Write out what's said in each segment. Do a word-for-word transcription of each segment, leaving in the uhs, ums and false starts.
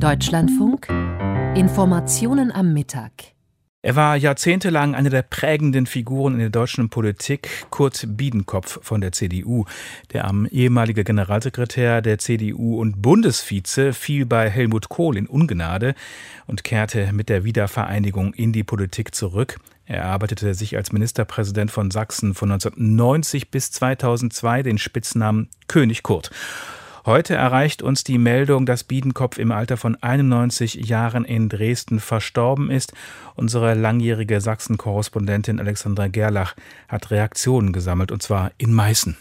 Deutschlandfunk, Informationen am Mittag. Er war jahrzehntelang eine der prägenden Figuren in der deutschen Politik, Kurt Biedenkopf von der C D U. Der ehemalige Generalsekretär der C D U und Bundesvize fiel bei Helmut Kohl in Ungnade und kehrte mit der Wiedervereinigung in die Politik zurück. Er arbeitete sich als Ministerpräsident von Sachsen von neunzehnhundertneunzig bis zweitausendzwei den Spitznamen König Kurt. Heute erreicht uns die Meldung, dass Biedenkopf im Alter von einundneunzig Jahren in Dresden verstorben ist. Unsere langjährige Sachsen-Korrespondentin Alexandra Gerlach hat Reaktionen gesammelt, und zwar in Meißen.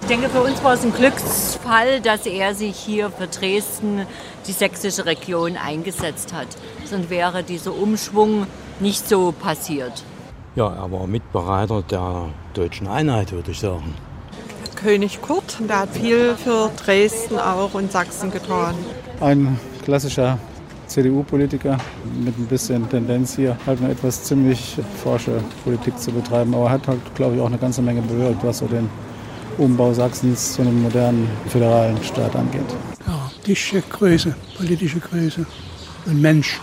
Ich denke, für uns war es ein Glücksfall, dass er sich hier für Dresden, die sächsische Region, eingesetzt hat. Sonst wäre dieser Umschwung nicht so passiert. Ja, er war Mitbereiter der deutschen Einheit, würde ich sagen. König Kurt, der hat viel für Dresden auch und Sachsen getan. Ein klassischer C D U-Politiker mit ein bisschen Tendenz hier, halt eine etwas ziemlich forsche Politik zu betreiben. Aber hat halt, glaube ich, auch eine ganze Menge bewirkt, was so den Umbau Sachsens zu einem modernen föderalen Staat angeht. Ja, dichte Größe, politische Größe, ein Mensch.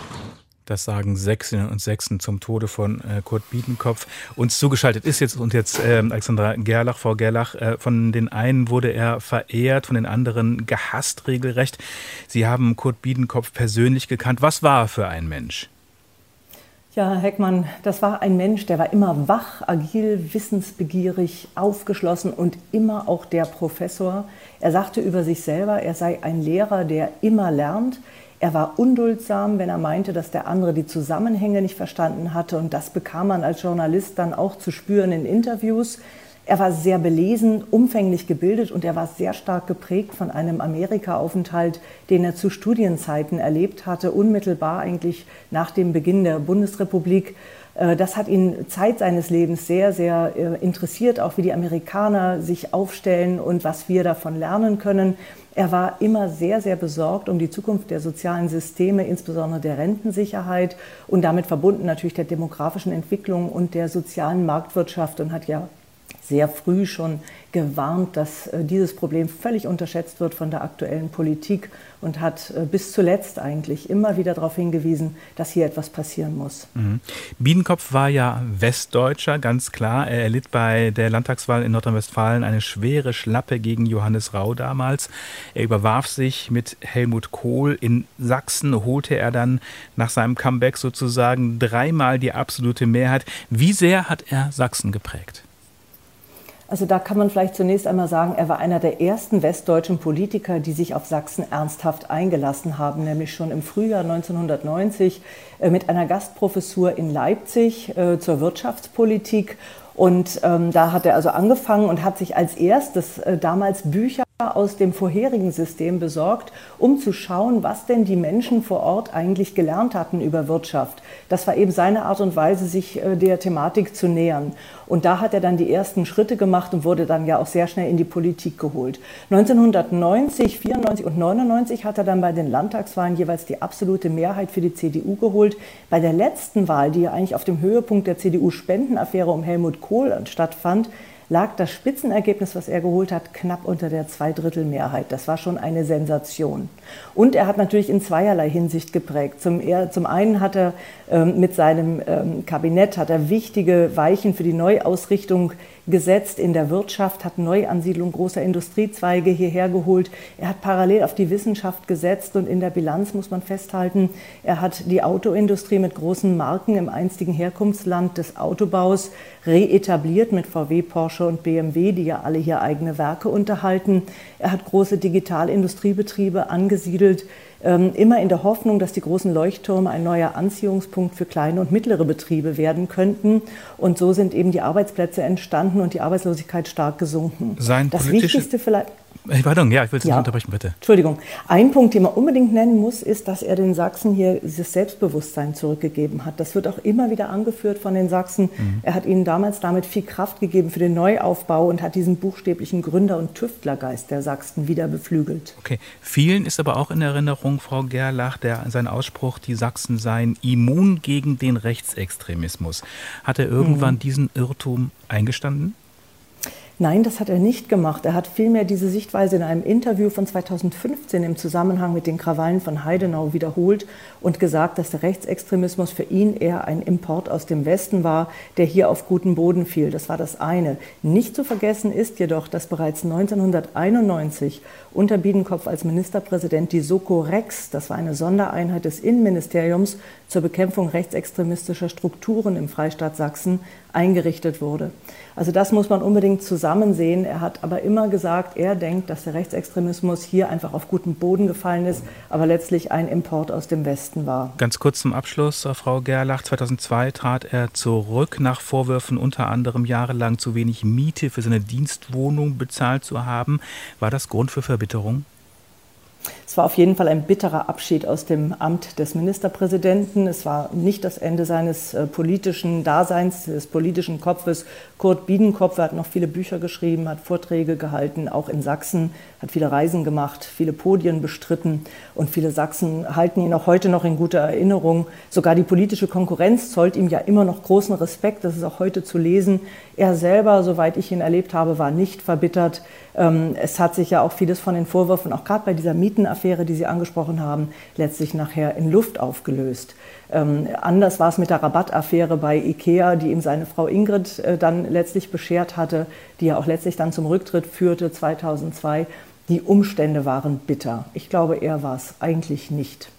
Das sagen Sächsinnen und Sächsen zum Tode von äh, Kurt Biedenkopf. Uns zugeschaltet ist jetzt und jetzt äh, Alexandra Gerlach, Frau Gerlach. Äh, von den einen wurde er verehrt, von den anderen gehasst regelrecht. Sie haben Kurt Biedenkopf persönlich gekannt. Was war er für ein Mensch? Ja, Herr Heckmann, das war ein Mensch, der war immer wach, agil, wissensbegierig, aufgeschlossen und immer auch der Professor. Er sagte über sich selber, er sei ein Lehrer, der immer lernt. Er war unduldsam, wenn er meinte, dass der andere die Zusammenhänge nicht verstanden hatte. Und das bekam man als Journalist dann auch zu spüren in Interviews. Er war sehr belesen, umfänglich gebildet und er war sehr stark geprägt von einem Amerika-Aufenthalt, den er zu Studienzeiten erlebt hatte, unmittelbar eigentlich nach dem Beginn der Bundesrepublik. Das hat ihn Zeit seines Lebens sehr, sehr interessiert, auch wie die Amerikaner sich aufstellen und was wir davon lernen können. Er war immer sehr, sehr besorgt um die Zukunft der sozialen Systeme, insbesondere der Rentensicherheit und damit verbunden natürlich der demografischen Entwicklung und der sozialen Marktwirtschaft und hat ja sehr früh schon gewarnt, dass dieses Problem völlig unterschätzt wird von der aktuellen Politik und hat bis zuletzt eigentlich immer wieder darauf hingewiesen, dass hier etwas passieren muss. Mhm. Biedenkopf war ja Westdeutscher, ganz klar. Er erlitt bei der Landtagswahl in Nordrhein-Westfalen eine schwere Schlappe gegen Johannes Rau damals. Er überwarf sich mit Helmut Kohl. In Sachsen holte er dann nach seinem Comeback sozusagen dreimal die absolute Mehrheit. Wie sehr hat er Sachsen geprägt? Also da kann man vielleicht zunächst einmal sagen, er war einer der ersten westdeutschen Politiker, die sich auf Sachsen ernsthaft eingelassen haben, nämlich schon im Frühjahr neunzehnhundertneunzig mit einer Gastprofessur in Leipzig zur Wirtschaftspolitik. Und ähm, da hat er also angefangen und hat sich als erstes äh, damals Bücher aus dem vorherigen System besorgt, um zu schauen, was denn die Menschen vor Ort eigentlich gelernt hatten über Wirtschaft. Das war eben seine Art und Weise, sich äh, der Thematik zu nähern. Und da hat er dann die ersten Schritte gemacht und wurde dann ja auch sehr schnell in die Politik geholt. neunzehnhundertneunzig, vierundneunzig und neunundneunzig hat er dann bei den Landtagswahlen jeweils die absolute Mehrheit für die C D U geholt. Bei der letzten Wahl, die ja eigentlich auf dem Höhepunkt der C D U-Spendenaffäre um Helmut Kohl stattfand, lag das Spitzenergebnis, was er geholt hat, knapp unter der Zweidrittelmehrheit. Das war schon eine Sensation. Und er hat natürlich in zweierlei Hinsicht geprägt. Zum, er, zum einen hat er ähm, mit seinem ähm, Kabinett hat er wichtige Weichen für die Neuausrichtung gesetzt in der Wirtschaft, hat Neuansiedlung großer Industriezweige hierher geholt. Er hat parallel auf die Wissenschaft gesetzt und in der Bilanz muss man festhalten, er hat die Autoindustrie mit großen Marken im einstigen Herkunftsland des Autobaus reetabliert mit V W, Porsche und B M W, die ja alle hier eigene Werke unterhalten. Er hat große Digitalindustriebetriebe angesiedelt, immer in der Hoffnung, dass die großen Leuchttürme ein neuer Anziehungspunkt für kleine und mittlere Betriebe werden könnten. Und so sind eben die Arbeitsplätze entstanden und die Arbeitslosigkeit stark gesunken. Sein das Wichtigste vielleicht... Pardon, ja, ich will Sie ja. nicht unterbrechen, bitte. Entschuldigung. Ein Punkt, den man unbedingt nennen muss, ist, dass er den Sachsen hier dieses Selbstbewusstsein zurückgegeben hat. Das wird auch immer wieder angeführt von den Sachsen. Mhm. Er hat ihnen damals damit viel Kraft gegeben für den Neuaufbau und hat diesen buchstäblichen Gründer- und Tüftlergeist der Sachsen wieder beflügelt. Okay. Vielen ist aber auch in Erinnerung, Frau Gerlach, der, sein Ausspruch, die Sachsen seien immun gegen den Rechtsextremismus. Hat er irgendwann mhm. diesen Irrtum eingestanden? Nein, das hat er nicht gemacht. Er hat vielmehr diese Sichtweise in einem Interview von zweitausendfünfzehn im Zusammenhang mit den Krawallen von Heidenau wiederholt und gesagt, dass der Rechtsextremismus für ihn eher ein Import aus dem Westen war, der hier auf guten Boden fiel. Das war das eine. Nicht zu vergessen ist jedoch, dass bereits neunzehnhunderteinundneunzig unter Biedenkopf als Ministerpräsident die Soko Rex, das war eine Sondereinheit des Innenministeriums zur Bekämpfung rechtsextremistischer Strukturen im Freistaat Sachsen, eingerichtet wurde. Also das muss man unbedingt zusammen sehen. Er hat aber immer gesagt, er denkt, dass der Rechtsextremismus hier einfach auf guten Boden gefallen ist, aber letztlich ein Import aus dem Westen war. Ganz kurz zum Abschluss, Frau Gerlach. zweitausendzwei trat er zurück nach Vorwürfen, unter anderem jahrelang zu wenig Miete für seine Dienstwohnung bezahlt zu haben. War das Grund für Verbitterung? Es war auf jeden Fall ein bitterer Abschied aus dem Amt des Ministerpräsidenten. Es war nicht das Ende seines politischen Daseins, des politischen Kopfes. Kurt Biedenkopf hat noch viele Bücher geschrieben, hat Vorträge gehalten, auch in Sachsen, hat viele Reisen gemacht, viele Podien bestritten. Und viele Sachsen halten ihn auch heute noch in guter Erinnerung. Sogar die politische Konkurrenz zollt ihm ja immer noch großen Respekt. Das ist auch heute zu lesen. Er selber, soweit ich ihn erlebt habe, war nicht verbittert. Es hat sich ja auch vieles von den Vorwürfen, auch gerade bei dieser Mietenaffäre, die Sie angesprochen haben, letztlich nachher in Luft aufgelöst. Ähm, anders war es mit der Rabattaffäre bei IKEA, die ihm seine Frau Ingrid äh, dann letztlich beschert hatte, die ja auch letztlich dann zum Rücktritt führte zweitausendzwei. Die Umstände waren bitter. Ich glaube, er war es eigentlich nicht.